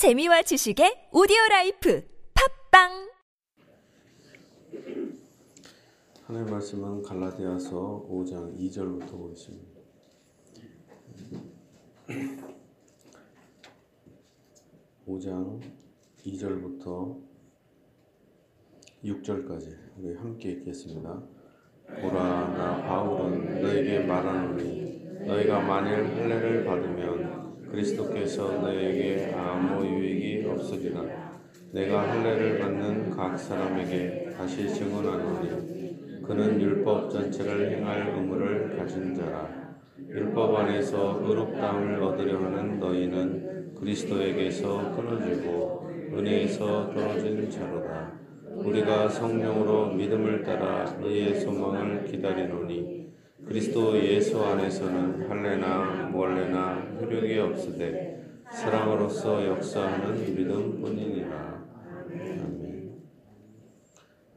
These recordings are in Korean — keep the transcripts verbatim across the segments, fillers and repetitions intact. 재미와 지식의 오디오라이프 팝빵. 하나님의 말씀은 갈라디아서 오 장 이 절부터 보겠습니다. 오 장 이 절부터 육 절까지 우리 함께 읽겠습니다. 보라, 나 바울은 너에게 말하노니 너희가 만일 할례를 받으면 그리스도께서 너에게 아무 유익이 없으리라. 내가 할례를 받는 각 사람에게 다시 증언하노니 그는 율법 전체를 행할 의무를 가진 자라. 율법 안에서 의롭다함을 얻으려 하는 너희는 그리스도에게서 끊어지고 은혜에서 떨어진 자로다. 우리가 성령으로 믿음을 따라 너희의 소망을 기다리노니 그리스도 예수 안에서는 할례나 원례나 효력이 없으되 사랑으로서 역사하는 믿음뿐이니라. 아멘.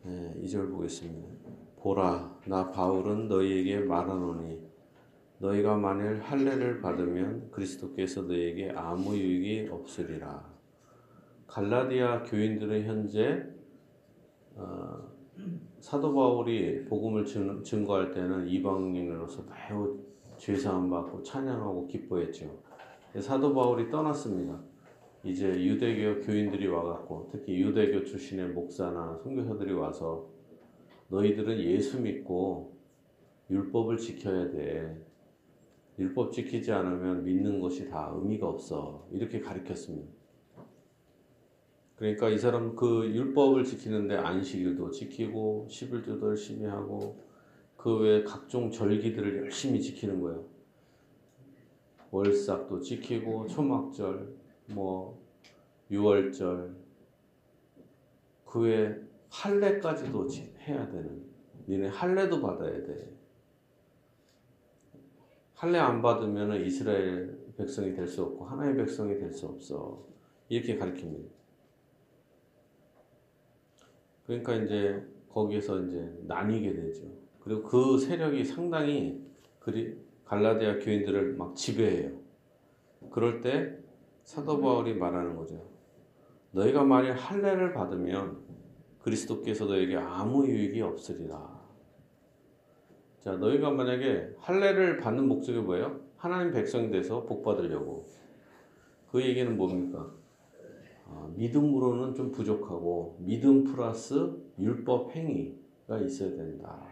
네, 이 절 보겠습니다. 보라, 나 바울은 너희에게 말하노니 너희가 만일 할례를 받으면 그리스도께서 너희에게 아무 유익이 없으리라. 갈라디아 교인들은 현재 어, 사도 바울이 복음을 증거할 때는 이방인으로서 매우 죄사함 받고 찬양하고 기뻐했죠. 사도 바울이 떠났습니다. 이제 유대교 교인들이 와갖고, 특히 유대교 출신의 목사나 선교사들이 와서 너희들은 예수 믿고 율법을 지켜야 돼. 율법 지키지 않으면 믿는 것이 다 의미가 없어. 이렇게 가르쳤습니다. 그러니까 이 사람 그 율법을 지키는데 안식일도 지키고 십일조도 열심히 하고 그 외에 각종 절기들을 열심히 지키는 거예요. 월삭도 지키고 초막절, 뭐 유월절, 그 외에 할례까지도 해야 되는. 니네 할례도 받아야 돼. 할례 안 받으면 이스라엘 백성이 될 수 없고 하나님의 백성이 될 수 없어. 이렇게 가르칩니다. 그러니까 이제 거기에서 이제 나뉘게 되죠. 그리고 그 세력이 상당히 그리 갈라디아 교인들을 막 지배해요. 그럴 때 사도 바울이 말하는 거죠. 너희가 만일 할례를 받으면 그리스도께서 너에게 아무 유익이 없으리라. 자, 너희가 만약에 할례를 받는 목적이 뭐예요? 하나님 백성이 돼서 복 받으려고. 그 얘기는 뭡니까? 믿음으로는 좀 부족하고 믿음 플러스 율법 행위가 있어야 된다.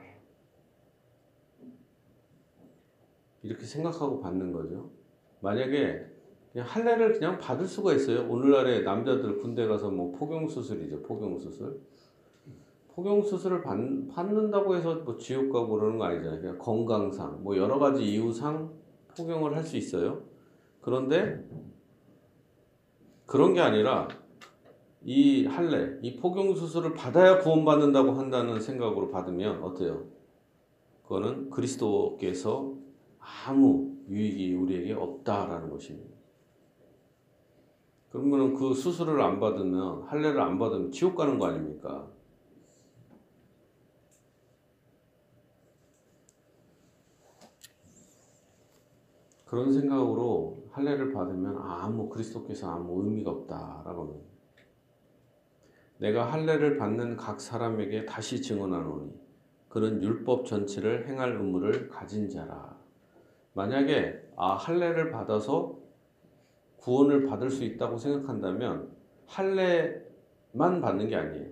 이렇게 생각하고 받는 거죠. 만약에 그냥 할례를 그냥 받을 수가 있어요. 오늘날에 남자들 군대 가서 뭐 포경수술이죠. 포경수술. 포경수술을 받, 받는다고 해서 뭐 지옥 가고 그러는 거 아니잖아요. 그냥 건강상, 뭐 여러 가지 이유상 포경을 할 수 있어요. 그런데 그런 게 아니라 이 할례, 이 포경수술을 받아야 구원받는다고 한다는 생각으로 받으면 어때요? 그거는 그리스도께서 아무 유익이 우리에게 없다라는 것입니다. 그러면 그 수술을 안 받으면, 할례를 안 받으면 지옥 가는 거 아닙니까? 그런 생각으로 할례를 받으면 아무 그리스도께서 아무 의미가 없다라고 합니다. 내가 할례를 받는 각 사람에게 다시 증언하노니 그는 율법 전체를 행할 의무를 가진 자라. 만약에 아 할례를 받아서 구원을 받을 수 있다고 생각한다면 할례만 받는 게 아니에요.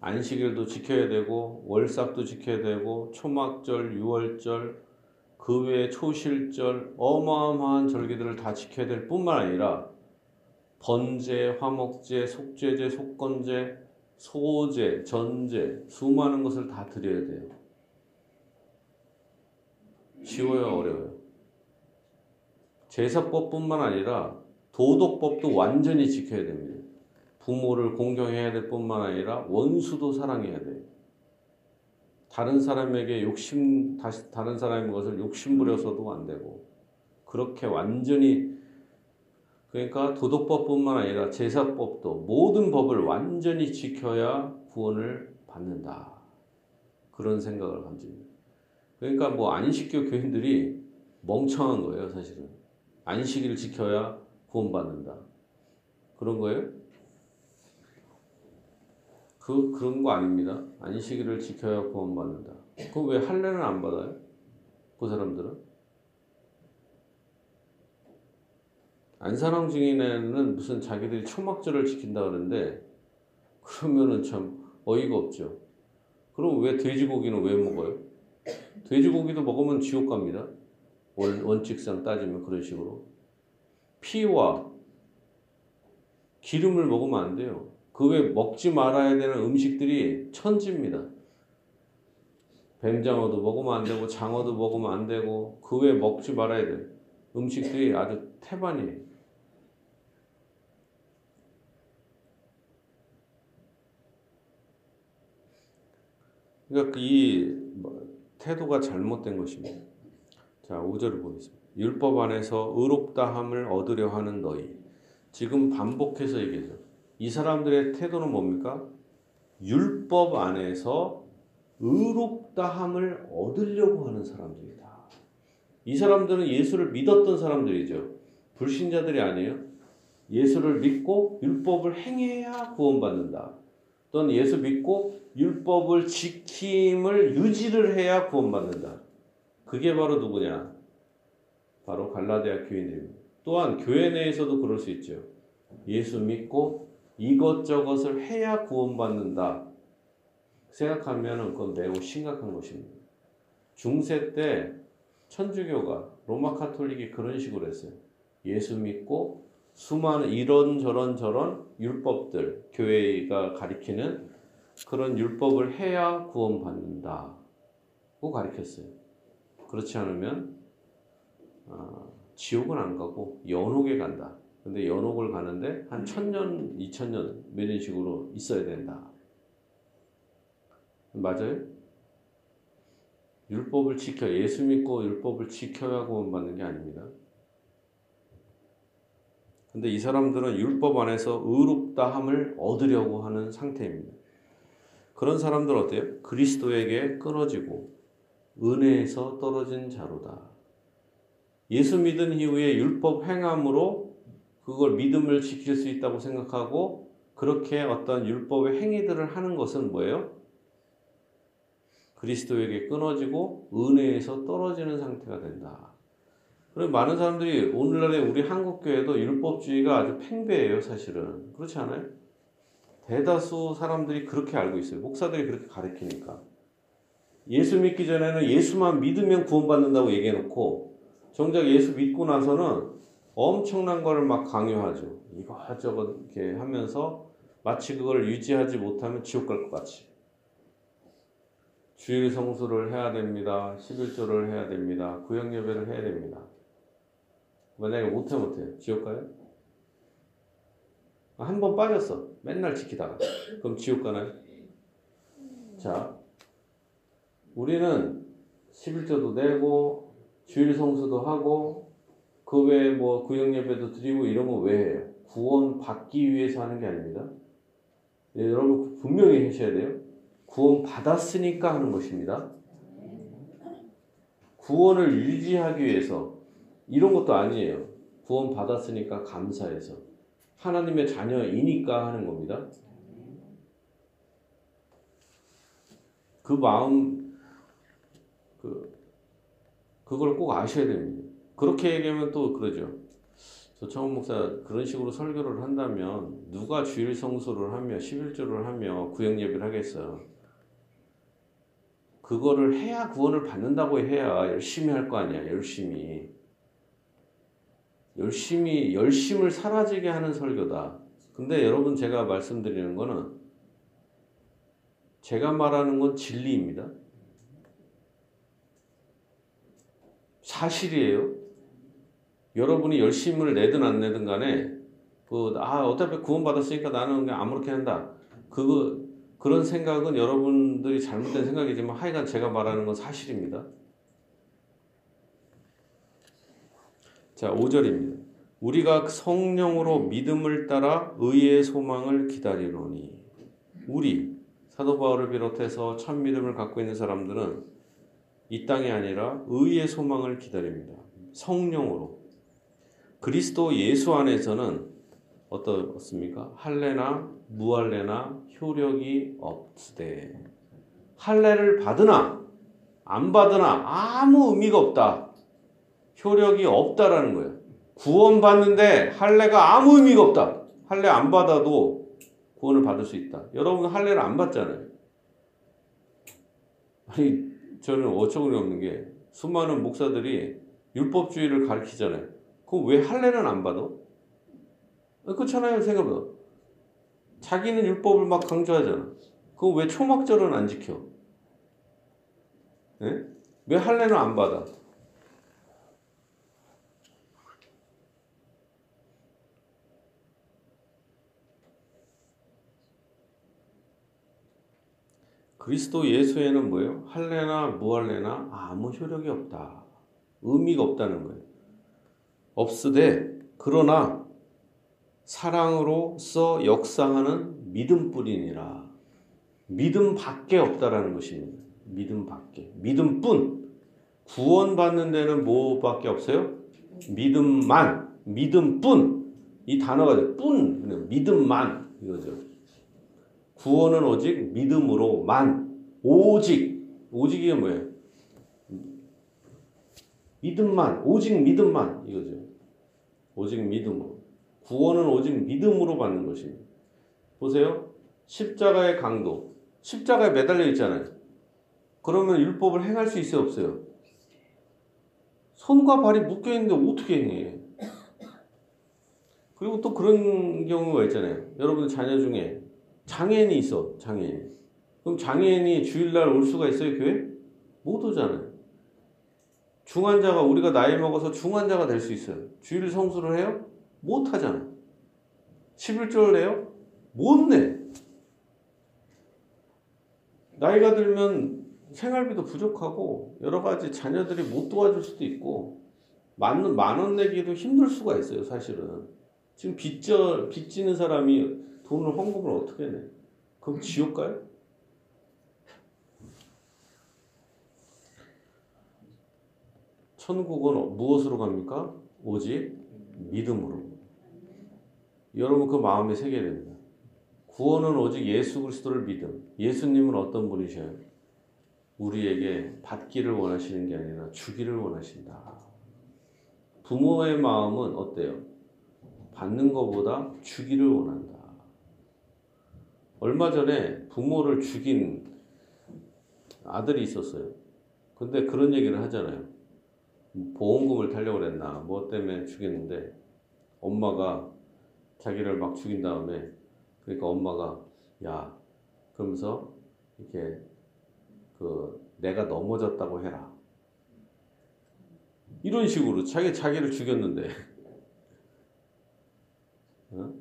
안식일도 지켜야 되고 월삭도 지켜야 되고 초막절, 유월절, 그 외에 초실절, 어마어마한 절기들을 다 지켜야 될 뿐만 아니라 번제, 화목제, 속죄제, 속건제, 소제, 전제, 수많은 것을 다 드려야 돼요. 쉬워요, 어려워요? 제사법뿐만 아니라 도덕법도 완전히 지켜야 됩니다. 부모를 공경해야 될 뿐만 아니라 원수도 사랑해야 돼요. 다른 사람에게 욕심, 다시 다른 사람의 것을 욕심 부려서도 안 되고, 그렇게 완전히, 그러니까 도덕법뿐만 아니라 제사법도 모든 법을 완전히 지켜야 구원을 받는다. 그런 생각을 가집니다. 그러니까 뭐 안식교 교인들이 멍청한 거예요, 사실은. 안식일 지켜야 구원받는다. 그런 거예요? 그, 그런 거 아닙니다. 안식일을 지켜야 구원받는다. 그럼 왜 할례는 안 받아요? 그 사람들은? 안사랑 증인에는 무슨 자기들이 초막절을 지킨다 그러는데 그러면은 참 어이가 없죠. 그럼 왜 돼지고기는 왜 먹어요? 돼지고기도 먹으면 지옥 갑니다. 원, 원칙상 따지면 그런 식으로. 피와 기름을 먹으면 안 돼요. 그 외에 먹지 말아야 되는 음식들이 천지입니다. 뱀장어도 먹으면 안 되고 장어도 먹으면 안 되고 그 외에 먹지 말아야 될 음식들이 아주 태반이에요. 그러니까 이 태도가 잘못된 것입니다. 자, 오 절을 보겠습니다. 율법 안에서 의롭다함을 얻으려 하는 너희. 지금 반복해서 얘기해서 이 사람들의 태도는 뭡니까? 율법 안에서 의롭다함을 얻으려고 하는 사람들이다. 이 사람들은 예수를 믿었던 사람들이죠. 불신자들이 아니에요. 예수를 믿고 율법을 행해야 구원받는다. 또는 예수 믿고 율법을 지킴을 유지를 해야 구원받는다. 그게 바로 누구냐? 바로 갈라디아 교인들입니다. 또한 교회 내에서도 그럴 수 있죠. 예수 믿고 이것저것을 해야 구원받는다. 생각하면 그건 매우 심각한 것입니다. 중세 때 천주교가, 로마 카톨릭이 그런 식으로 했어요. 예수 믿고 수많은 이런 저런 저런 율법들, 교회가 가리키는 그런 율법을 해야 구원받는다고 가리켰어요. 그렇지 않으면 어, 지옥은 안 가고 연옥에 간다. 근데 연옥을 가는데 한 천 년, 이천 년 이런 식으로 있어야 된다. 맞아요? 율법을 지켜, 예수 믿고 율법을 지켜야 구원받는 게 아닙니다. 근데 이 사람들은 율법 안에서 의롭다함을 얻으려고 하는 상태입니다. 그런 사람들 어때요? 그리스도에게 끊어지고 은혜에서 떨어진 자로다. 예수 믿은 이후에 율법 행함으로 그걸 믿음을 지킬 수 있다고 생각하고 그렇게 어떤 율법의 행위들을 하는 것은 뭐예요? 그리스도에게 끊어지고 은혜에서 떨어지는 상태가 된다. 그리고 많은 사람들이 오늘날에 우리 한국교회도 율법주의가 아주 팽배해요, 사실은. 그렇지 않아요? 대다수 사람들이 그렇게 알고 있어요. 목사들이 그렇게 가르치니까. 예수 믿기 전에는 예수만 믿으면 구원받는다고 얘기해놓고 정작 예수 믿고 나서는 엄청난 거를 막 강요하죠. 이것저것 이렇게 하면서 마치 그걸 유지하지 못하면 지옥 갈 것 같이. 주일 성수를 해야 됩니다. 십일조를 해야 됩니다. 구역 예배를 해야 됩니다. 만약에 못해 못해. 지옥 가요? 한 번 빠졌어. 맨날 지키다가. 그럼 지옥 가나요? 자, 우리는 십일조도 내고 주일 성수도 하고 그 외에 뭐 구역 예배도 드리고 이런 거 왜 해요? 구원 받기 위해서 하는 게 아닙니다. 네, 여러분 분명히 하셔야 돼요. 구원 받았으니까 하는 것입니다. 구원을 유지하기 위해서 이런 것도 아니에요. 구원 받았으니까 감사해서 하나님의 자녀이니까 하는 겁니다. 그 마음 그 그걸 꼭 아셔야 됩니다. 그렇게 얘기하면 또 그러죠. 조청원 목사 그런 식으로 설교를 한다면 누가 주일 성수를 하며 십일조를 하며 구역 예배를 하겠어요? 그거를 해야 구원을 받는다고 해야 열심히 할 거 아니야. 열심히. 열심히, 열심을 사라지게 하는 설교다. 근데 여러분 제가 말씀드리는 거는 제가 말하는 건 진리입니다. 사실이에요. 여러분이 열심을 내든 안 내든 간에 그, 아, 어차피 구원 받았으니까 나는 그냥 아무렇게 한다. 그거 그런 생각은 여러분들이 잘못된 생각이지만 하여간 제가 말하는 건 사실입니다. 자, 오 절입니다. 우리가 성령으로 믿음을 따라 의의 소망을 기다리노니. 우리, 사도 바울을 비롯해서 참 믿음을 갖고 있는 사람들은 이 땅이 아니라 의의 소망을 기다립니다. 성령으로. 그리스도 예수 안에서는 어떻습니까? 할례나 무할례나 효력이 없으되 할례를 받으나 안 받으나 아무 의미가 없다. 효력이 없다라는 거예요. 구원 받는데 할례가 아무 의미가 없다. 할례 안 받아도 구원을 받을 수 있다. 여러분은 할례를 안 받잖아요. 아니 저는 어처구니 없는 게 수많은 목사들이 율법주의를 가르치잖아요. 그럼 왜 할례는 안 받아? 그렇잖아요. 생각보다. 자기는 율법을 막 강조하잖아. 그럼 왜 초막절은 안 지켜? 네? 왜 할례는 안 받아? 그리스도 예수에는 뭐예요? 할례나 무할례나 아무 효력이 없다. 의미가 없다는 거예요. 없으되 그러나 사랑으로서 역사하는 믿음뿐이니라. 믿음밖에 없다라는 것입니다. 믿음밖에. 믿음뿐. 구원받는 데는 뭐밖에 없어요? 믿음만. 믿음뿐. 이 단어가 돼요. 뿐. 믿음만. 이거죠. 구원은 오직 믿음으로만. 오직. 오직이 뭐예요? 믿음만. 오직 믿음만. 이거죠. 오직 믿음으로. 구원은 오직 믿음으로 받는 것입니다. 보세요. 십자가의 강도. 십자가에 매달려 있잖아요. 그러면 율법을 행할 수 있어요? 없어요? 손과 발이 묶여있는데 어떻게 행해? 그리고 또 그런 경우가 있잖아요. 여러분 자녀 중에 장애인이 있어. 장애인. 그럼 장애인이 주일날 올 수가 있어요? 교회? 못 오잖아요. 중환자가 우리가 나이 먹어서 중환자가 될 수 있어요. 주일 성수를 해요? 못 하잖아요. 십일조를 해요? 못 내. 나이가 들면 생활비도 부족하고 여러 가지 자녀들이 못 도와줄 수도 있고 만, 만원 내기도 힘들 수가 있어요. 사실은. 지금 빚져, 빚지는 사람이 돈을 헌금을 어떻게 내? 그럼 지옥 가요? 천국은 무엇으로 갑니까? 오직 믿음으로. 여러분 그 마음에 새겨야 됩니다. 구원은 오직 예수 그리스도를 믿음. 예수님은 어떤 분이셔요? 우리에게 받기를 원하시는 게 아니라 주기를 원하신다. 부모의 마음은 어때요? 받는 것보다 주기를 원한다. 얼마 전에 부모를 죽인 아들이 있었어요. 근데 그런 얘기를 하잖아요. 보험금을 타려고 그랬나 뭐 때문에 죽였는데 엄마가 자기를 막 죽인 다음에 그러니까 엄마가 야 그러면서 이렇게 그 내가 넘어졌다고 해라 이런 식으로 자기 자기를 죽였는데 어?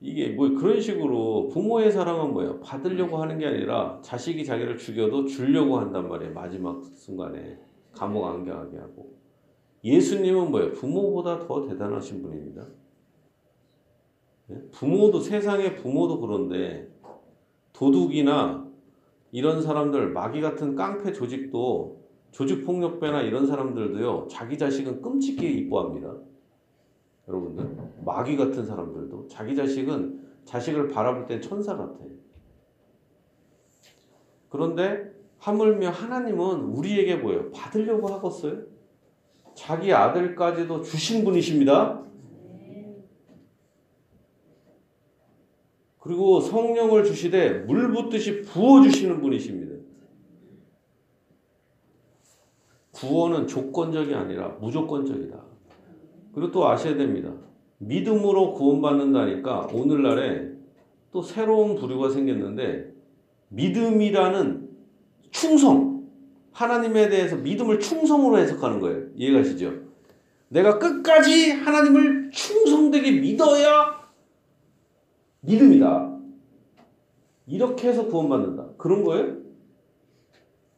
이게 뭐 그런 식으로 부모의 사랑은 뭐예요? 받으려고 하는 게 아니라 자식이 자기를 죽여도 주려고 한단 말이에요. 마지막 순간에 감옥 안겨하게 하고. 예수님은 뭐예요? 부모보다 더 대단하신 분입니다. 부모도 세상의 부모도 그런데 도둑이나 이런 사람들 마귀 같은 깡패 조직도 조직폭력배나 이런 사람들도요. 자기 자식은 끔찍히 이뻐합니다. 여러분들 마귀 같은 사람들도 자기 자식은 자식을 바라볼 때 천사 같아요. 그런데 하물며 하나님은 우리에게 뭐예요? 받으려고 하겠어요? 자기 아들까지도 주신 분이십니다. 그리고 성령을 주시되 물 붓듯이 부어주시는 분이십니다. 구원은 조건적이 아니라 무조건적이다. 그리고 또 아셔야 됩니다. 믿음으로 구원받는다니까 오늘날에 또 새로운 부류가 생겼는데 믿음이라는 충성. 하나님에 대해서 믿음을 충성으로 해석하는 거예요. 이해가시죠? 내가 끝까지 하나님을 충성되게 믿어야 믿음이다. 이렇게 해서 구원받는다. 그런 거예요?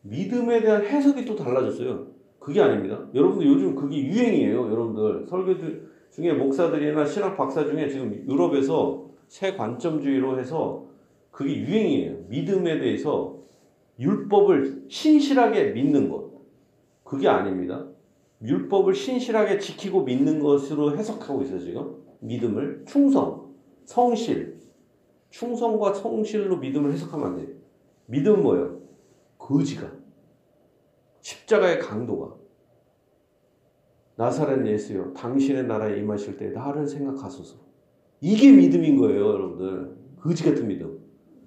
믿음에 대한 해석이 또 달라졌어요. 그게 아닙니다. 여러분들 요즘 그게 유행이에요. 여러분들 설교들 중에 목사들이나 신학 박사 중에 지금 유럽에서 새 관점주의로 해서 그게 유행이에요. 믿음에 대해서 율법을 신실하게 믿는 것. 그게 아닙니다. 율법을 신실하게 지키고 믿는 것으로 해석하고 있어요, 지금. 믿음을 충성, 성실, 충성과 성실로 믿음을 해석하면 안 돼요. 믿음은 뭐예요? 거지가, 십자가의 강도가 나사렛 예수여 당신의 나라에 임하실 때 나를 생각하소서. 이게 믿음인 거예요, 여러분들. 거지 같은 믿음.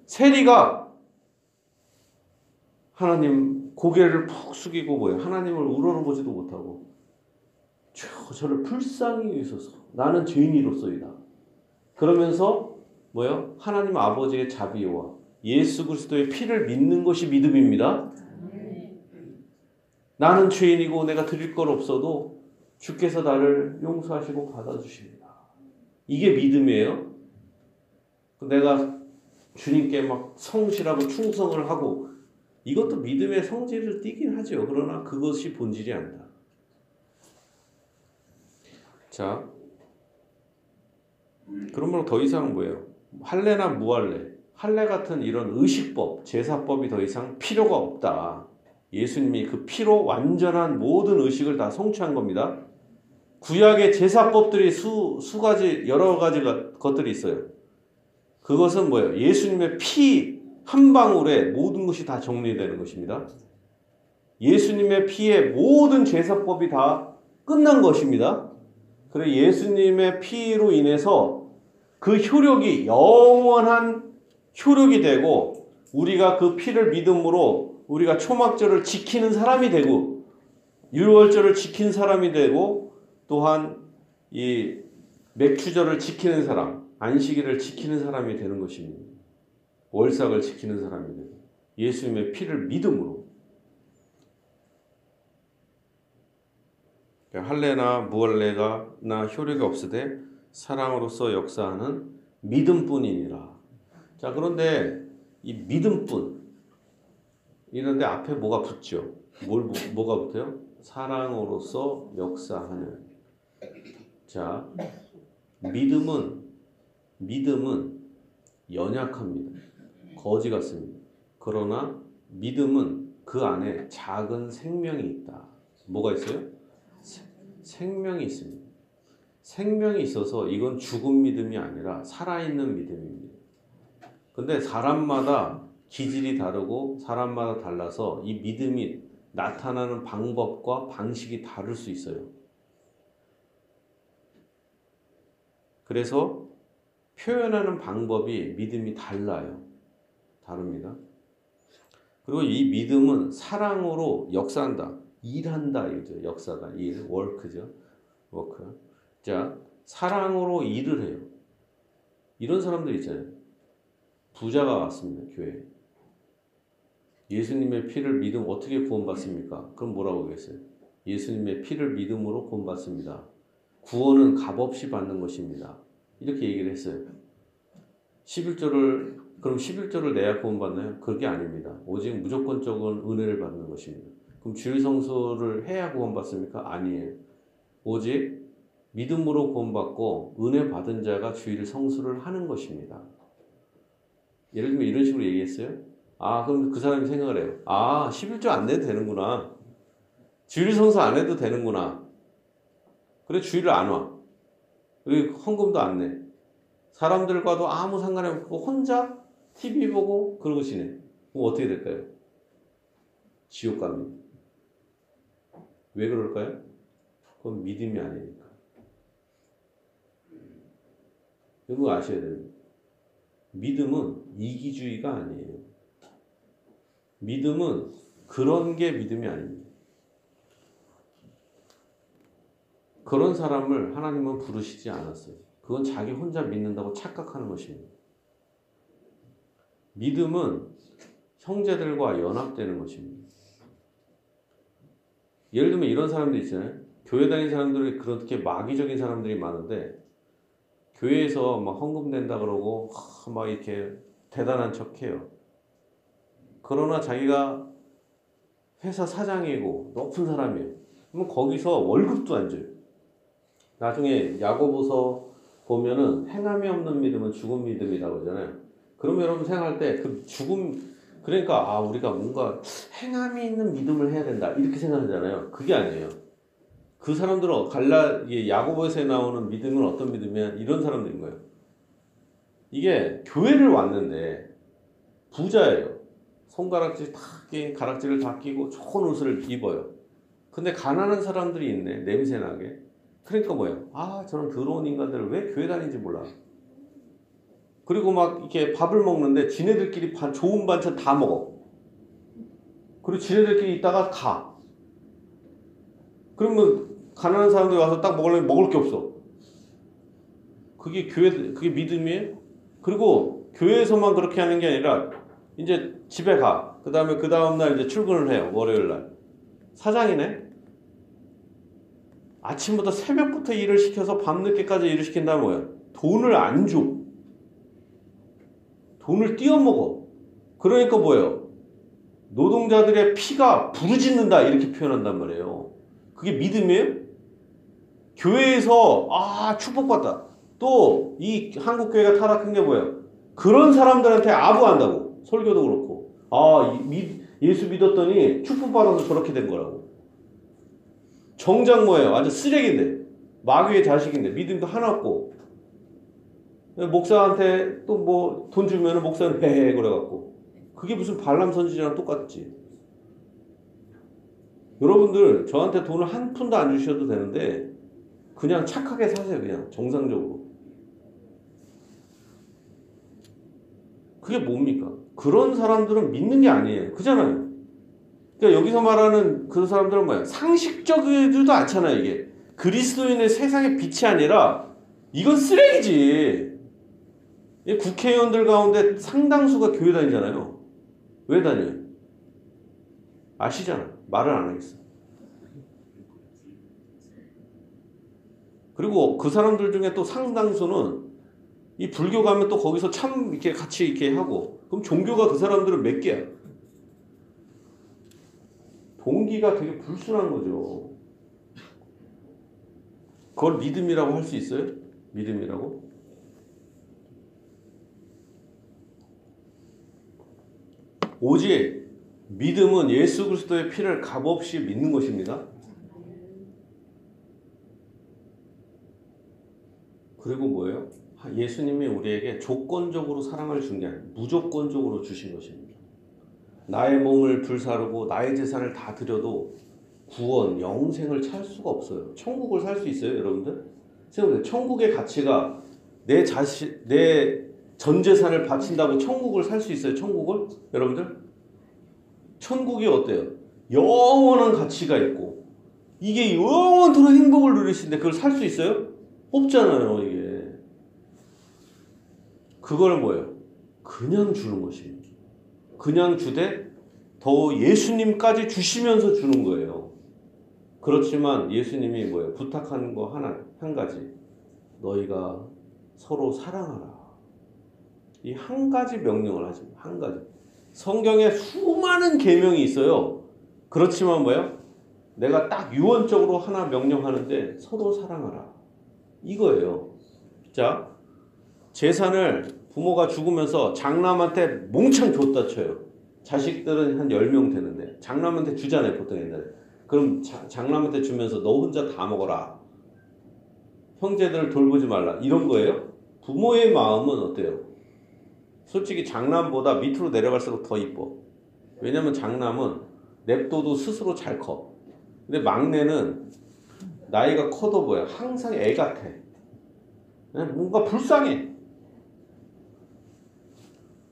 세리가 하나님 고개를 푹 숙이고 뭐예요? 하나님을 우러러보지도 못하고 저, 저를 불쌍히 여기소서. 나는 죄인이로소이다. 그러면서 뭐예요? 하나님 아버지의 자비와 예수 그리스도의 피를 믿는 것이 믿음입니다. 나는 죄인이고 내가 드릴 건 없어도 주께서 나를 용서하시고 받아주십니다. 이게 믿음이에요. 내가 주님께 막 성실하고 충성을 하고 이것도 믿음의 성질을 띠긴 하죠. 그러나 그것이 본질이 아니다. 자, 그러므로 더 이상 뭐예요? 할례나 무할례, 할례 같은 이런 의식법, 제사법이 더 이상 필요가 없다. 예수님이 그 피로 완전한 모든 의식을 다 성취한 겁니다. 구약의 제사법들이 수, 수가지, 여러 가지 것들이 있어요. 그것은 뭐예요? 예수님의 피 한 방울에 모든 것이 다 정리되는 것입니다. 예수님의 피에 모든 제사법이 다 끝난 것입니다. 그래서 예수님의 피로 인해서 그 효력이 영원한 효력이 되고 우리가 그 피를 믿음으로 우리가 초막절을 지키는 사람이 되고 유월절을 지킨 사람이 되고 또한 이 맥추절을 지키는 사람, 안식일을 지키는 사람이 되는 것입니다. 월삭을 지키는 사람이 되고 예수님의 피를 믿음으로. 할례나 무할례가나 효력이 없으되 사랑으로서 역사하는 믿음뿐이니라. 자, 그런데 이 믿음뿐 이런데 앞에 뭐가 붙죠? 뭘, 뭐, 뭐가 붙어요? 사랑으로서 역사하는. 자, 믿음은, 믿음은 연약합니다. 거지 같습니다. 그러나 믿음은 그 안에 작은 생명이 있다. 뭐가 있어요? 세, 생명이 있습니다. 생명이 있어서 이건 죽은 믿음이 아니라 살아있는 믿음입니다. 근데 사람마다 기질이 다르고 사람마다 달라서 이 믿음이 나타나는 방법과 방식이 다를 수 있어요. 그래서 표현하는 방법이 믿음이 달라요. 다릅니다. 그리고 이 믿음은 사랑으로 역사한다. 일한다. 이거죠. 역사가. 일. 워크죠. 워크. 자, 사랑으로 일을 해요. 이런 사람들 있잖아요. 부자가 왔습니다. 교회에. 예수님의 피를 믿음 어떻게 구원받습니까? 그럼 뭐라고 하겠어요? 예수님의 피를 믿음으로 구원받습니다. 구원은 값없이 받는 것입니다. 이렇게 얘기를 했어요. 십일조를 그럼 십일조를 내야 구원받나요? 그게 아닙니다. 오직 무조건적인 은혜를 받는 것입니다. 그럼 주일 성수를 해야 구원받습니까? 아니에요. 오직 믿음으로 구원받고 은혜 받은 자가 주일 성수를 하는 것입니다. 예를 들면 이런 식으로 얘기했어요. 아, 그럼 그 사람이 생각을 해요. 아, 십일조 안 내도 되는구나. 주일 성수 안 해도 되는구나. 그래, 주일을 안 와. 그리고 헌금도 안 내. 사람들과도 아무 상관이 없고 혼자 티비 보고 그러고 지내. 그럼 어떻게 될까요? 지옥 갑니다. 왜 그럴까요? 그건 믿음이 아니니까. 이거 아셔야 됩니다. 믿음은 이기주의가 아니에요. 믿음은 그런 게 믿음이 아닙니다. 그런 사람을 하나님은 부르시지 않았어요. 그건 자기 혼자 믿는다고 착각하는 것입니다. 믿음은 형제들과 연합되는 것입니다. 예를 들면 이런 사람들 있잖아요. 교회 다니는 사람들이 그렇게 마귀적인 사람들이 많은데 교회에서 막 헌금 낸다 그러고 막 이렇게 대단한 척해요. 그러나 자기가 회사 사장이고 높은 사람이에요. 그럼 거기서 월급도 안 줘요. 나중에 야고보서 보면은 행함이 없는 믿음은 죽은 믿음이라고 하잖아요. 그럼 여러분 생각할 때 그 죽음 그러니까 아 우리가 뭔가 행함이 있는 믿음을 해야 된다 이렇게 생각하잖아요. 그게 아니에요. 그 사람들은 갈라 야고보서에 나오는 믿음은 어떤 믿음이야? 이런 사람들인 거예요. 이게 교회를 왔는데 부자예요. 손가락질 다 끼, 가락지를 다 끼고 좋은 옷을 입어요. 근데 가난한 사람들이 있네, 냄새나게. 그러니까 뭐예요? 아, 저런 더러운 인간들을 왜 교회 다니는지 몰라. 그리고 막 이렇게 밥을 먹는데 지네들끼리 반, 좋은 반찬 다 먹어. 그리고 지네들끼리 있다가 가. 그러면 가난한 사람들이 와서 딱 먹으려면 먹을 게 없어. 그게 교회, 그게 믿음이에요? 그리고 교회에서만 그렇게 하는 게 아니라, 이제 집에 가. 그 다음에 그 다음날 이제 출근을 해요. 월요일날. 사장이네? 아침부터 새벽부터 일을 시켜서 밤늦게까지 일을 시킨다면 뭐야? 돈을 안 줘. 돈을 띄어먹어. 그러니까 뭐예요? 노동자들의 피가 부르짖는다. 이렇게 표현한단 말이에요. 그게 믿음이에요? 교회에서 아 축복받다. 또 이 한국교회가 타락한 게 뭐예요? 그런 사람들한테 아부한다고. 설교도 그렇고. 아 이, 예수 믿었더니 축복받아서 저렇게 된 거라고. 정작 뭐예요? 완전 쓰레기인데. 마귀의 자식인데. 믿음도 하나 없고. 목사한테 또 뭐 돈 주면 목사는 헤헤 그래갖고. 그게 무슨 발람 선지자랑 똑같지. 여러분들 저한테 돈을 한 푼도 안 주셔도 되는데 그냥 착하게 사세요. 그냥 정상적으로. 그게 뭡니까? 그런 사람들은 믿는 게 아니에요. 그잖아요. 그러니까 여기서 말하는 그 사람들은 뭐야? 상식적이지도 않잖아요. 이게 그리스도인의 세상의 빛이 아니라 이건 쓰레기지. 국회의원들 가운데 상당수가 교회 다니잖아요. 왜 다녀요? 아시잖아요. 말을 안 하겠어. 그리고 그 사람들 중에 또 상당수는 이 불교 가면 또 거기서 참 이렇게 같이 이렇게 하고. 그럼 종교가 그 사람들은 몇 개야? 동기가 되게 불순한 거죠. 그걸 믿음이라고 할 수 있어요? 믿음이라고? 오직 믿음은 예수 그리스도의 피를 값없이 믿는 것입니다. 그리고 뭐예요? 예수님이 우리에게 조건적으로 사랑을 준 게 아니라 무조건적으로 주신 것입니다. 나의 몸을 불사르고 나의 재산을 다 드려도 구원, 영생을 찾을 수가 없어요. 천국을 살 수 있어요, 여러분들? 생각해 보세요. 천국의 가치가 내 자신, 내 전 재산을 바친다고 천국을 살 수 있어요, 천국을? 여러분들? 천국이 어때요? 영원한 가치가 있고 이게 영원토록 행복을 누리시는데 그걸 살 수 있어요? 없잖아요, 이게. 그걸 뭐예요? 그냥 주는 것입니다. 그냥 주되 더 예수님까지 주시면서 주는 거예요. 그렇지만 예수님이 뭐예요? 부탁하는 거 하나, 한 가지. 너희가 서로 사랑하라. 이 한 가지 명령을 하지. 한 가지. 성경에 수많은 계명이 있어요. 그렇지만 뭐예요? 내가 딱 유언적으로 하나 명령하는데 서로 사랑하라. 이거예요. 자, 재산을 부모가 죽으면서 장남한테 몽창 줬다 쳐요. 자식들은 한 열 명 되는데 장남한테 주잖아요, 보통 옛날에. 그럼 자, 장남한테 주면서 너 혼자 다 먹어라. 형제들을 돌보지 말라. 이런 거예요? 부모의 마음은 어때요? 솔직히 장남보다 밑으로 내려갈수록 더 이뻐. 왜냐면 장남은 냅둬도 스스로 잘 커. 근데 막내는 나이가 커도 뭐야? 항상 애 같아. 뭔가 불쌍해.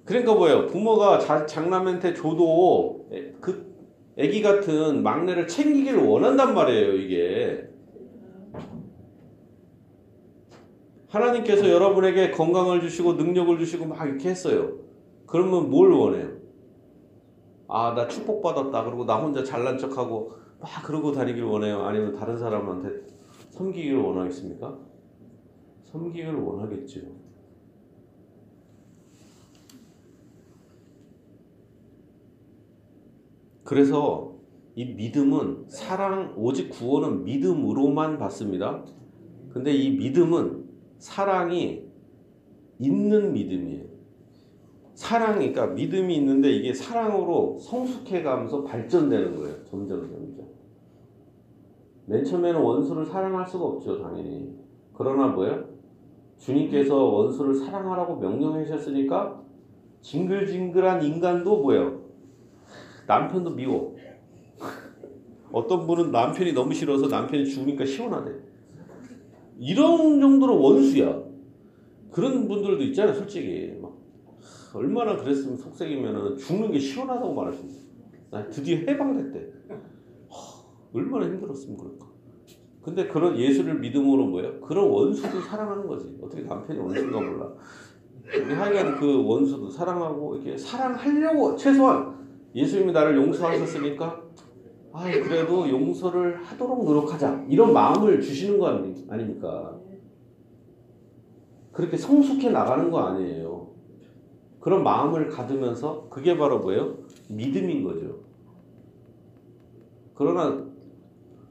그러니까 뭐예요? 부모가 자, 장남한테 줘도 그 애기 같은 막내를 챙기길 원한단 말이에요, 이게. 하나님께서 여러분에게 건강을 주시고 능력을 주시고 막 이렇게 했어요. 그러면 뭘 원해요? 아, 나 축복받았다. 그리고 나 혼자 잘난 척하고 막 그러고 다니길 원해요? 아니면 다른 사람한테 섬기기를 원하겠습니까? 섬기기를 원하겠죠. 그래서 이 믿음은 사랑, 오직 구원은 믿음으로만 받습니다. 근데 이 믿음은 사랑이 있는 믿음이에요. 사랑이, 그러니까 믿음이 있는데 이게 사랑으로 성숙해가면서 발전되는 거예요. 점점 점점. 맨 처음에는 원수를 사랑할 수가 없죠, 당연히. 그러나 뭐예요? 주님께서 원수를 사랑하라고 명령하셨으니까 징글징글한 인간도 뭐예요? 남편도 미워. 어떤 분은 남편이 너무 싫어서 남편이 죽으니까 시원하대. 이런 정도로 원수야. 그런 분들도 있잖아요, 솔직히. 막 얼마나 그랬으면 속삭이면 죽는 게 시원하다고 말할 수 있어요. 나 드디어 해방됐대. 얼마나 힘들었으면 그럴까. 근데 그런 예수를 믿음으로 뭐예요? 그런 원수도 사랑하는 거지. 어떻게 남편이 원수인가 몰라. 하여간 그 원수도 사랑하고 이렇게 사랑하려고 최소한 예수님이 나를 용서하셨으니까 아 그래도 용서를 하도록 노력하자. 이런 마음을 주시는 거 아니, 아닙니까? 그렇게 성숙해 나가는 거 아니에요. 그런 마음을 가지면서 그게 바로 뭐예요? 믿음인 거죠. 그러나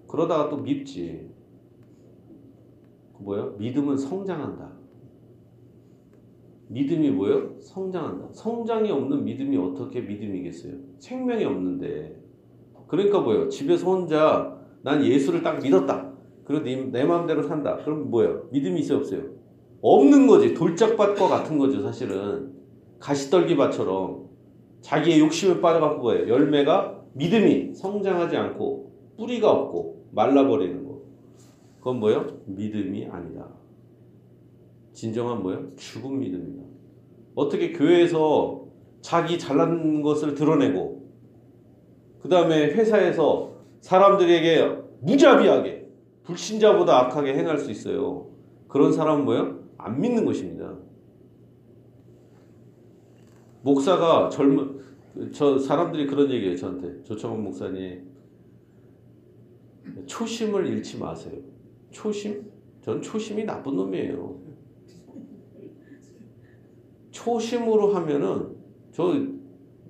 그러다가 또 밉지. 뭐예요? 믿음은 성장한다. 믿음이 뭐예요? 성장한다. 성장이 없는 믿음이 어떻게 믿음이겠어요? 생명이 없는데. 그러니까 뭐예요? 집에서 혼자 난 예수를 딱 믿었다. 그리고 내, 내 마음대로 산다. 그럼 뭐예요? 믿음이 있어요? 없어요? 없는 거지. 돌짝밭과 같은 거죠, 사실은. 가시떨기밭처럼 자기의 욕심에 빠져갖고 거예요. 열매가 믿음이 성장하지 않고 뿌리가 없고 말라버리는 거. 그건 뭐예요? 믿음이 아니다. 진정한 뭐예요? 죽은 믿음이다. 어떻게 교회에서 자기 잘난 것을 드러내고 그 다음에 회사에서 사람들에게 무자비하게 불신자보다 악하게 행할 수 있어요. 그런 사람은 뭐예요? 안 믿는 것입니다. 목사가 젊은 저 사람들이 그런 얘기예요. 저한테 조청원 목사님 초심을 잃지 마세요. 초심? 전 초심이 나쁜 놈이에요. 초심으로 하면은 저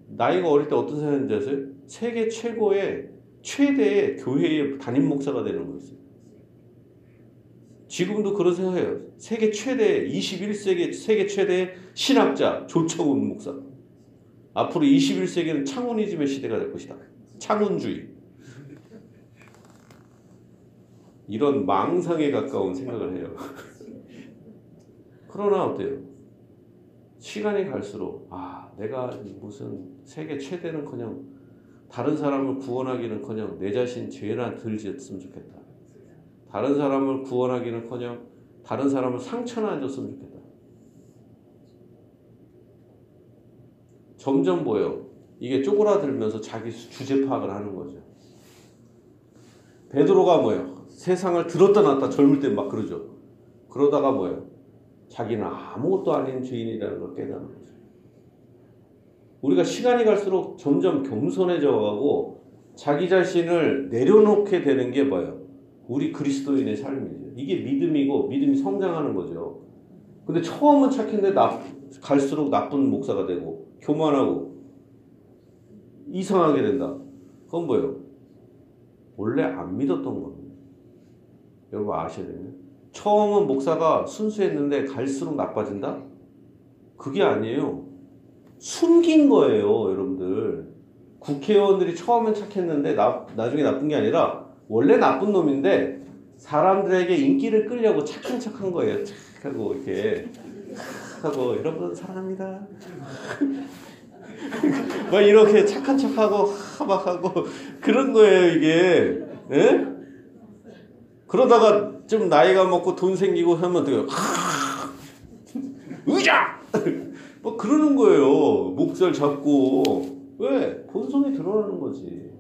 나이가 어릴 때 어떤 생각인지 아세요? 세계 최고의 최대의 교회의 담임 목사가 되는 거였어요. 지금도 그런 생각해요. 세계 최대 이십일 세기 세계 최대 신학자 조청원 목사. 앞으로 이십일 세기는 창원이즘의 시대가 될 것이다. 창원주의. 이런 망상에 가까운 생각을 해요. 그러나 어때요? 시간이 갈수록 아 내가 무슨 세계 최대는커녕 다른 사람을 구원하기는커녕 내 자신 죄나 들졌으면 좋겠다. 다른 사람을 구원하기는커녕 다른 사람을 상처나 안 줬으면 좋겠다. 점점 뭐예요? 이게 쪼그라들면서 자기 주제 파악을 하는 거죠. 베드로가 뭐예요? 세상을 들었다 놨다 젊을 때 막 그러죠. 그러다가 뭐예요? 자기는 아무것도 아닌 죄인이라는 걸 깨닫는 거죠. 우리가 시간이 갈수록 점점 겸손해져 가고 자기 자신을 내려놓게 되는 게 뭐예요? 우리 그리스도인의 삶이죠. 이게 믿음이고 믿음이 성장하는 거죠. 근데 처음은 착했는데 나, 갈수록 나쁜 목사가 되고 교만하고 이상하게 된다. 그건 뭐예요? 원래 안 믿었던 겁니다. 여러분 아셔야 됩니다. 처음은 목사가 순수했는데 갈수록 나빠진다? 그게 아니에요. 숨긴 거예요, 여러분들. 국회의원들이 처음엔 착했는데 나, 나중에 나쁜 게 아니라 원래 나쁜 놈인데 사람들에게 인기를 끌려고 착한 척한 거예요. 착하고 이렇게 하고 여러분 사랑합니다. 막 이렇게 착한 척하고 막 하고 그런 거예요, 이게. 예? 그러다가 좀 나이가 먹고 돈 생기고 하면 돼요. 의자! 막 그러는 거예요. 목살 잡고. 왜? 본성이 드러나는 거지.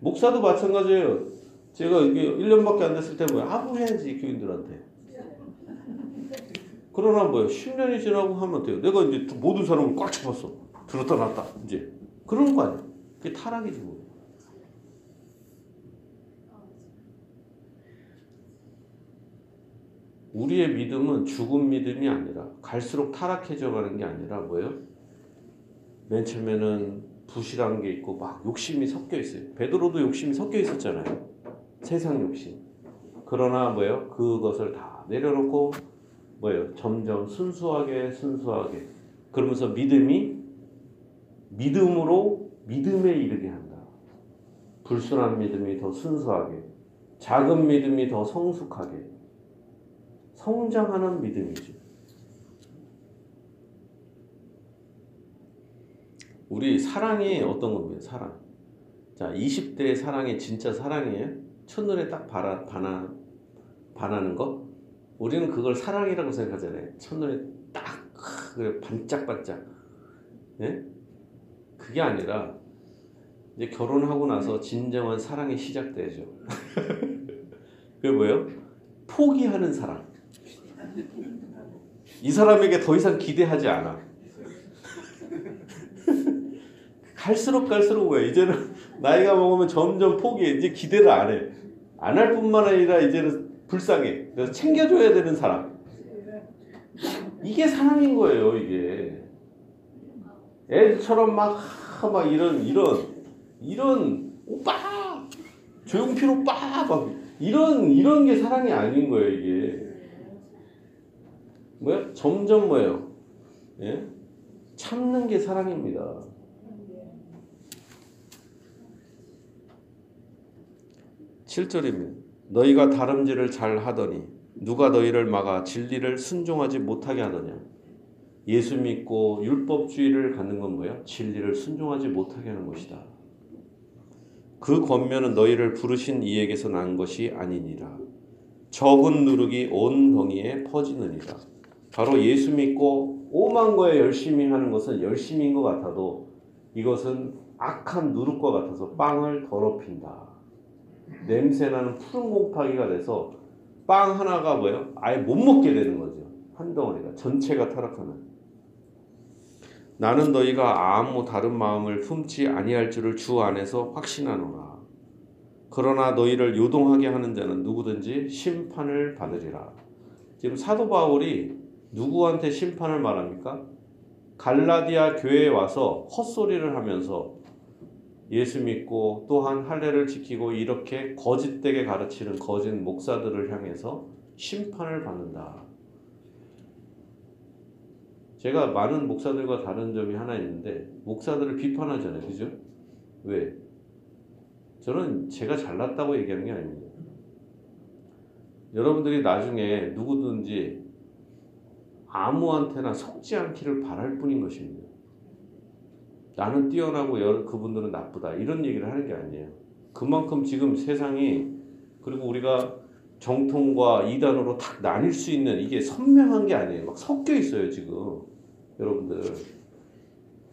목사도 마찬가지예요. 제가 이게 일 년밖에 안 됐을 때 뭐야? 아부 해야지, 교인들한테. 그러나 뭐야? 십 년이 지나고 하면 돼요. 내가 이제 모든 사람을 꽉 잡았어. 들었다 놨다. 이제. 그런 거 아니야. 그게 타락이지 뭐. 우리의 믿음은 죽은 믿음이 아니라 갈수록 타락해져 가는 게 아니라 뭐예요? 맨 처음에는 부실한 게 있고 막 욕심이 섞여 있어요. 베드로도 욕심이 섞여 있었잖아요. 세상 욕심. 그러나 뭐예요? 그것을 다 내려놓고 뭐예요? 점점 순수하게 순수하게 그러면서 믿음이 믿음으로 믿음에 이르게 한다. 불순한 믿음이 더 순수하게, 작은 믿음이 더 성숙하게 성장하는 믿음이죠. 우리 사랑이 어떤 겁니까? 사랑. 자, 이십 대의 사랑이 진짜 사랑이에요? 첫눈에 딱 반하, 반하, 반하는 거? 우리는 그걸 사랑이라고 생각하잖아요. 첫눈에 딱 그래, 반짝반짝. 예? 그게 아니라 이제 결혼하고 나서 진정한 사랑이 시작되죠. 그게 뭐예요? 포기하는 사랑. 이 사람에게 더 이상 기대하지 않아. 갈수록 갈수록 뭐야? 이제는 나이가 먹으면 점점 포기해. 이제 기대를 안 해. 안 할 뿐만 아니라 이제는 불쌍해. 그래서 챙겨줘야 되는 사람. 이게 사랑인 거예요, 이게. 애처럼 막, 막 이런, 이런, 이런, 오빠! 조용필 오빠! 막 이런, 이런 게 사랑이 아닌 거예요, 이게. 뭐야? 점점 뭐예요? 예? 참는 게 사랑입니다. 칠 절입니다. 너희가 다름질을 잘 하더니 누가 너희를 막아 진리를 순종하지 못하게 하더냐. 예수 믿고 율법주의를 갖는 건 뭐예요? 진리를 순종하지 못하게 하는 것이다. 그 권면은 너희를 부르신 이에게서 난 것이 아니니라. 적은 누룩이 온 덩이에 퍼지느니라. 바로 예수 믿고 오만 거에 열심히 하는 것은 열심인 것 같아도 이것은 악한 누룩과 같아서 빵을 더럽힌다. 냄새나는 푸른 곰팡이가 돼서 빵 하나가 뭐예요? 아예 못 먹게 되는 거죠. 한 덩어리가. 전체가 타락하는. 나는 너희가 아무 다른 마음을 품지 아니할 줄을 주 안에서 확신하노라. 그러나 너희를 요동하게 하는 자는 누구든지 심판을 받으리라. 지금 사도 바울이 누구한테 심판을 말합니까? 갈라디아 교회에 와서 헛소리를 하면서 예수 믿고 또한 할례를 지키고 이렇게 거짓되게 가르치는 거짓 목사들을 향해서 심판을 받는다. 제가 많은 목사들과 다른 점이 하나 있는데 목사들을 비판하잖아요. 그죠? 왜? 저는 제가 잘났다고 얘기하는 게 아닙니다. 여러분들이 나중에 누구든지 아무한테나 속지 않기를 바랄 뿐인 것입니다. 나는 뛰어나고 그분들은 나쁘다. 이런 얘기를 하는 게 아니에요. 그만큼 지금 세상이 그리고 우리가 정통과 이단으로 탁 나뉠 수 있는 이게 선명한 게 아니에요. 막 섞여 있어요, 지금. 여러분들.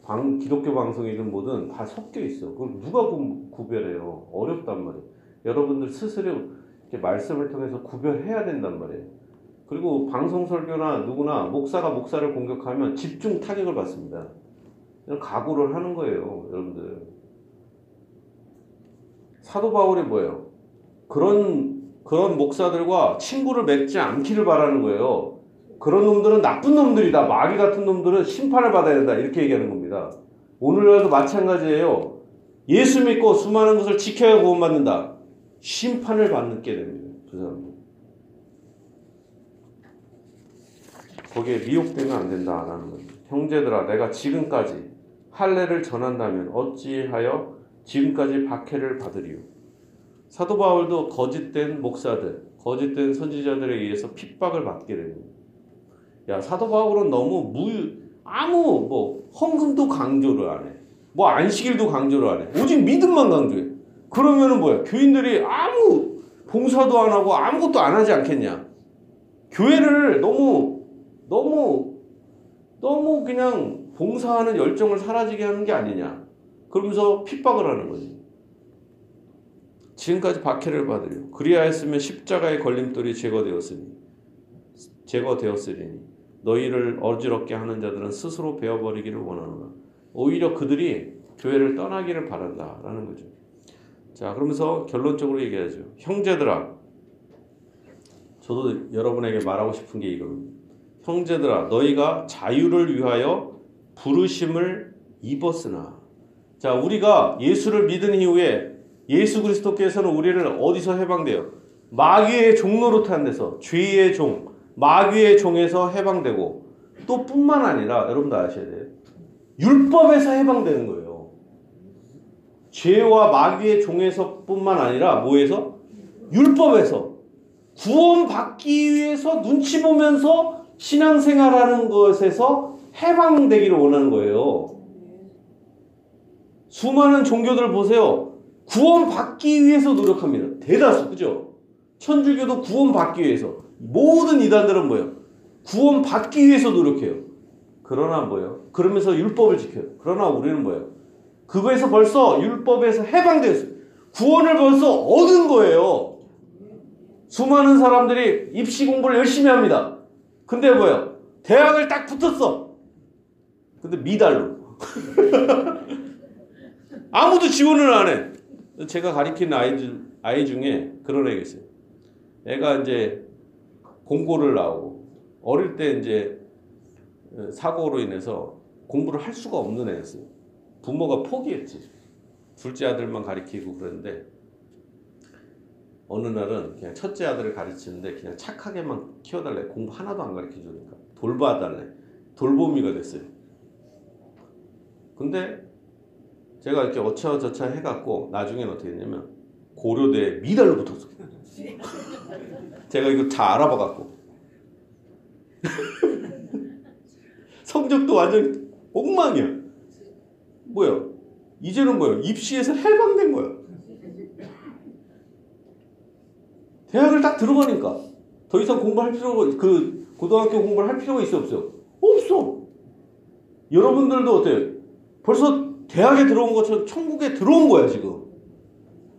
방, 기독교 방송이든 뭐든 다 섞여 있어. 그걸 누가 구, 구별해요? 어렵단 말이에요. 여러분들 스스로 이렇게 말씀을 통해서 구별해야 된단 말이에요. 그리고 방송 설교나 누구나 목사가 목사를 공격하면 집중 타격을 받습니다. 각오를 하는 거예요, 여러분들. 사도 바울이 뭐예요? 그런, 그런 목사들과 친구를 맺지 않기를 바라는 거예요. 그런 놈들은 나쁜 놈들이다. 마귀 같은 놈들은 심판을 받아야 된다. 이렇게 얘기하는 겁니다. 오늘날도 마찬가지예요. 예수 믿고 수많은 것을 지켜야 구원받는다. 심판을 받게 됩니다. 그 사람들. 거기에 미혹되면 안 된다. 안 하는 거예요. 형제들아, 내가 지금까지 할례를 전한다면 어찌하여 지금까지 박해를 받으리요. 사도 바울도 거짓된 목사들, 거짓된 선지자들에 의해서 핍박을 받게 됩니다. 야, 사도 바울은 너무 무 아무 뭐 헌금도 강조를 안 해. 뭐 안식일도 강조를 안 해. 오직 믿음만 강조해. 그러면은 뭐야? 교인들이 아무 봉사도 안 하고 아무것도 안 하지 않겠냐? 교회를 너무 너무 너무 그냥 봉사하는 열정을 사라지게 하는 게 아니냐. 그러면서 핍박을 하는 거지. 지금까지 박해를 받으려. 그리하였으면 십자가의 걸림돌이 제거되었으니, 제거되었으리니 너희를 어지럽게 하는 자들은 스스로 베어버리기를 원하노라. 오히려 그들이 교회를 떠나기를 바란다라는 거죠. 자, 그러면서 결론적으로 얘기하죠. 형제들아, 저도 여러분에게 말하고 싶은 게 이겁니다. 형제들아, 너희가 자유를 위하여 부르심을 입었으나. 자, 우리가 예수를 믿은 이후에 예수 그리스도께서는 우리를 어디서 해방돼요? 마귀의 종노릇 한 데서, 죄의 종, 마귀의 종에서 해방되고, 또 뿐만 아니라 여러분도 아셔야 돼요. 율법에서 해방되는 거예요. 죄와 마귀의 종에서뿐만 아니라 뭐에서? 율법에서 구원받기 위해서 눈치 보면서 신앙생활하는 것에서 해방되기를 원하는 거예요. 수많은 종교들 보세요. 구원받기 위해서 노력합니다. 대다수, 그죠? 천주교도 구원받기 위해서. 모든 이단들은 뭐예요? 구원받기 위해서 노력해요. 그러나 뭐예요? 그러면서 율법을 지켜요. 그러나 우리는 뭐예요? 그거에서 벌써 율법에서 해방되었어요. 구원을 벌써 얻은 거예요. 수많은 사람들이 입시 공부를 열심히 합니다. 근데 뭐예요? 대학을 딱 붙었어. 근데 미달로. 아무도 지원을 안 해. 제가 가리키는 아이, 중, 아이 중에 그런 애가 있어요. 애가 이제 공고를 나오고, 어릴 때 이제 사고로 인해서 공부를 할 수가 없는 애였어요. 부모가 포기했지. 둘째 아들만 가리키고 그랬는데, 어느 날은 그냥 첫째 아들을 가르치는데 그냥 착하게만 키워달래. 공부 하나도 안 가르쳐주니까. 돌봐달래. 돌보미가 됐어요. 근데, 제가 이렇게 어차저차 해갖고 나중엔 어떻게 했냐면 고려대에 미달로 붙었어. 제가 이거 다 알아봐갖고 성적도 완전 엉망이야. 뭐야? 이제는 뭐야? 입시에서 해방된 거야. 대학을 딱 들어가니까 더 이상 공부할 필요가 그 고등학교 공부를 할 필요가 있어 없어요? 없어. 여러분들도 어때요? 벌써 대학에 들어온 것처럼 천국에 들어온 거야, 지금.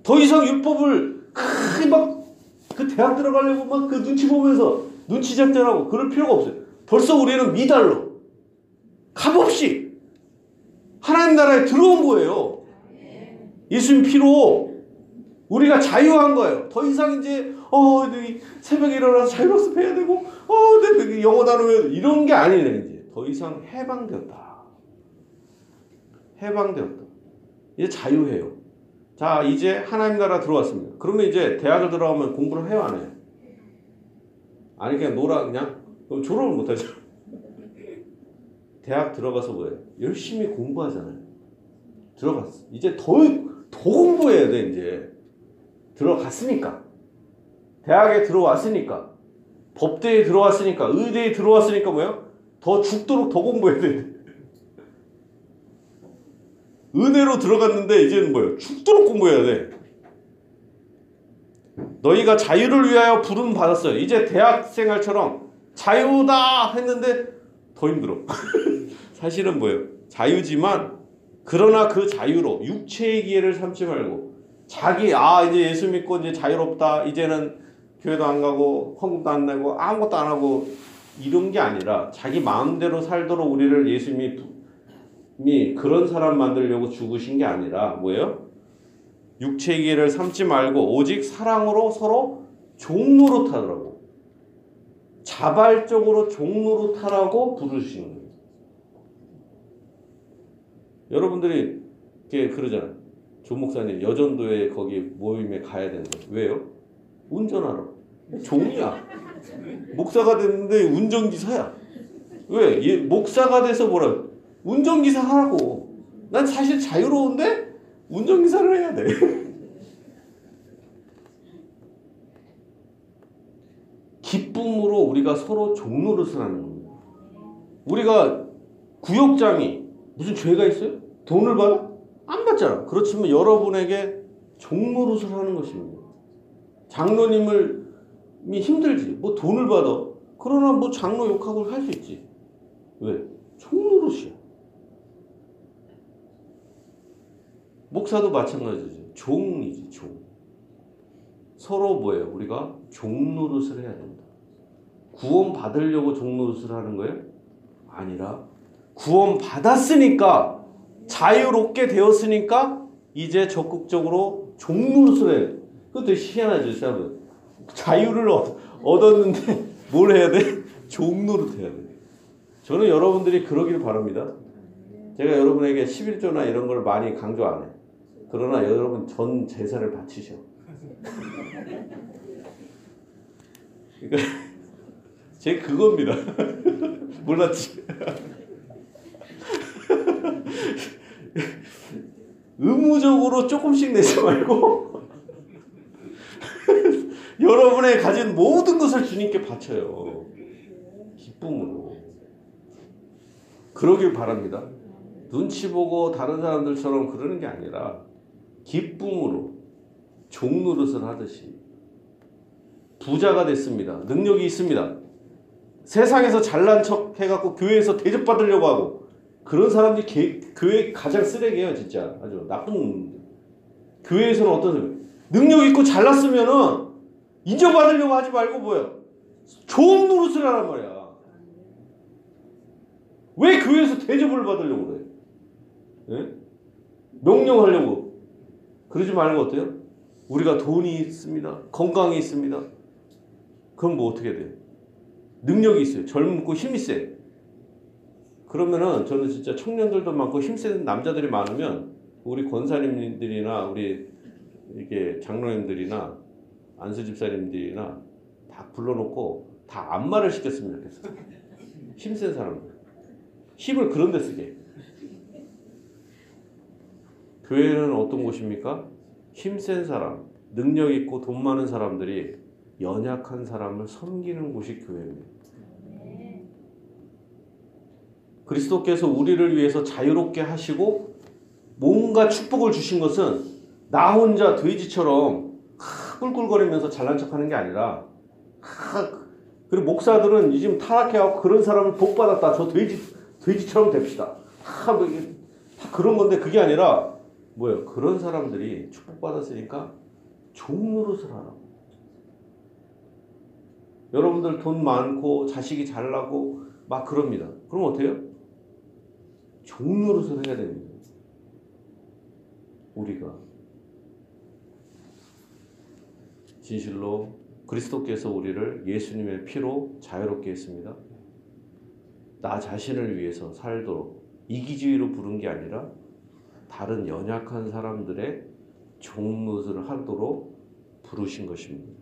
더 이상 율법을 크게 막 그 대학 들어가려고 막 그 눈치 보면서 눈치 작전하고 그럴 필요가 없어요. 벌써 우리는 미달로 값없이 하나님 나라에 들어온 거예요. 예수님 피로 우리가 자유한 거예요. 더 이상 이제 어 새벽에 일어나서 자유학습해야 되고 어 내 영어 나누면 이런 게 아니네. 이제 더 이상 해방되었다. 해방되었다. 이제 자유해요. 자, 이제 하나님 나라 들어왔습니다. 그러면 이제 대학을 들어가면 공부를 해요, 안 해요? 아니, 그냥 놀아, 그냥? 그럼 졸업을 못하죠. 대학 들어가서 뭐예요? 열심히 공부하잖아요. 들어갔어. 이제 더, 더 공부해야 돼, 이제. 들어갔으니까. 대학에 들어왔으니까. 법대에 들어왔으니까. 의대에 들어왔으니까 뭐예요? 더 죽도록 더 공부해야 돼. 은혜로 들어갔는데 이제는 뭐예요? 죽도록 공부해야 돼. 너희가 자유를 위하여 부름 받았어요. 이제 대학생활처럼 자유다 했는데 더 힘들어. 사실은 뭐예요? 자유지만 그러나 그 자유로 육체의 기회를 삼지 말고 자기 아 이제 예수 믿고 이제 자유롭다. 이제는 교회도 안 가고 헌금도 안 내고 아무것도 안 하고 이런 게 아니라 자기 마음대로 살도록 우리를 예수님이 미 그런 사람 만들려고 죽으신 게 아니라 뭐예요? 육체의 기회를 삼지 말고 오직 사랑으로 서로 종로로 타라고 자발적으로 종로로 타라고 부르시는 거예요. 여러분들이 이렇게 그러잖아요. 조 목사님 여전도에 거기 모임에 가야 되는 거예요. 왜요? 운전하러. 종이야. 목사가 됐는데 운전기사야. 왜? 얘 목사가 돼서 뭐라 운전기사 하라고. 난 사실 자유로운데 운전기사를 해야 돼. 기쁨으로 우리가 서로 종노릇을 하는 겁니다. 우리가 구역장이 무슨 죄가 있어요? 돈을 받아? 안 받잖아. 그렇지만 여러분에게 종노릇을 하는 것입니다. 장로님을 힘들지. 뭐 돈을 받아. 그러나 뭐 장로 욕하고 할 수 있지. 왜? 종노릇이야. 목사도 마찬가지죠. 종이지, 종. 서로 뭐예요? 우리가 종노릇을 해야 된다. 구원 받으려고 종노릇을 하는 거예요? 아니라 구원 받았으니까 자유롭게 되었으니까 이제 적극적으로 종노릇을 해야 돼. 그것도 희한하죠, 사람은. 자유를 얻, 얻었는데 뭘 해야 돼? 종노릇 해야 돼. 저는 여러분들이 그러길 바랍니다. 제가 여러분에게 십일조나 이런 걸 많이 강조 안 해요. 그러나 여러분 전 제사를 바치셔. 그러니까 제 그겁니다. 몰랐지. 의무적으로 조금씩 내지 말고 여러분의 가진 모든 것을 주님께 바쳐요. 기쁨으로. 그러길 바랍니다. 눈치 보고 다른 사람들처럼 그러는 게 아니라 기쁨으로 종노릇을 하듯이. 부자가 됐습니다. 능력이 있습니다. 세상에서 잘난 척 해갖고 교회에서 대접받으려고 하고 그런 사람들이 개, 교회 가장 쓰레기예요. 진짜 아주 나쁜. 교회에서는 어떤 사람 능력 있고 잘났으면은 인정받으려고 하지 말고 뭐예요? 좋은 노릇을 하란 말이야. 왜 교회에서 대접을 받으려고 그래? 예? 명령하려고 그러지 말고 어때요? 우리가 돈이 있습니다. 건강이 있습니다. 그럼 뭐 어떻게 돼요? 능력이 있어요. 젊고 힘이 세. 그러면은 저는 진짜 청년들도 많고 힘센 남자들이 많으면 우리 권사님들이나 우리 이렇게 장로님들이나 안수집사님들이나 다 불러놓고 다 안마를 시켰으면 좋겠어요. 힘센 사람들. 힘을 그런 데 쓰게. 교회는 어떤 곳입니까? 힘센 사람, 능력 있고 돈 많은 사람들이 연약한 사람을 섬기는 곳이 교회입니다. 그리스도께서 우리를 위해서 자유롭게 하시고 뭔가 축복을 주신 것은 나 혼자 돼지처럼 하, 꿀꿀거리면서 잘난 척하는 게 아니라 하, 그리고 목사들은 지금 타락해갖고 그런 사람을 복받았다. 저 돼지, 돼지처럼 됩시다. 하, 뭐 이게 다 그런 건데 그게 아니라 뭐예요? 그런 사람들이 축복받았으니까 좋은 노릇을 하라고. 여러분들 돈 많고 자식이 잘나고 막 그럽니다. 그럼 어때요? 좋은 노릇을 해야 됩니다. 우리가 진실로 그리스도께서 우리를 예수님의 피로 자유롭게 했습니다. 나 자신을 위해서 살도록 이기주의로 부른 게 아니라 다른 연약한 사람들의 종노릇을 하도록 부르신 것입니다.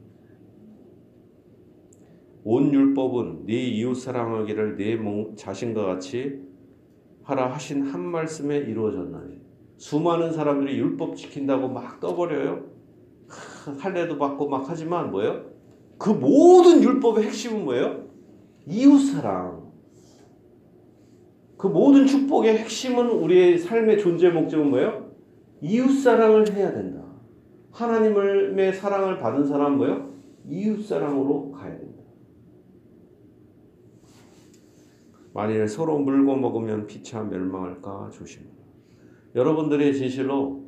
온 율법은 네 이웃 사랑하기를 네 자신과 같이 하라 하신 한 말씀에 이루어졌나니. 수많은 사람들이 율법 지킨다고 막 떠버려요. 할례도 받고 막 하지만 뭐예요? 그 모든 율법의 핵심은 뭐예요? 이웃 사랑. 그 모든 축복의 핵심은 우리의 삶의 존재 목적은 뭐예요? 이웃사랑을 해야 된다. 하나님의 사랑을 받은 사람은 뭐예요? 이웃사랑으로 가야 된다. 만일 서로 물고 먹으면 피차 멸망할까 조심하라. 여러분들의 진실로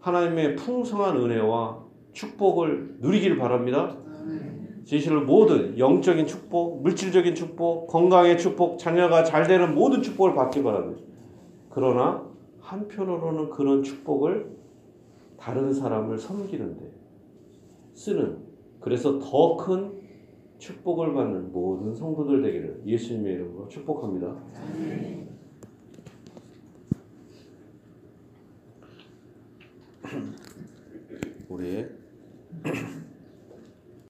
하나님의 풍성한 은혜와 축복을 누리길 바랍니다. 진실로 모든 영적인 축복, 물질적인 축복, 건강의 축복, 자녀가 잘 되는 모든 축복을 받기 바랍니다. 그러나 한편으로는 그런 축복을 다른 사람을 섬기는데 쓰는, 그래서 더 큰 축복을 받는 모든 성도들 되기를 예수님의 이름으로 축복합니다. 우리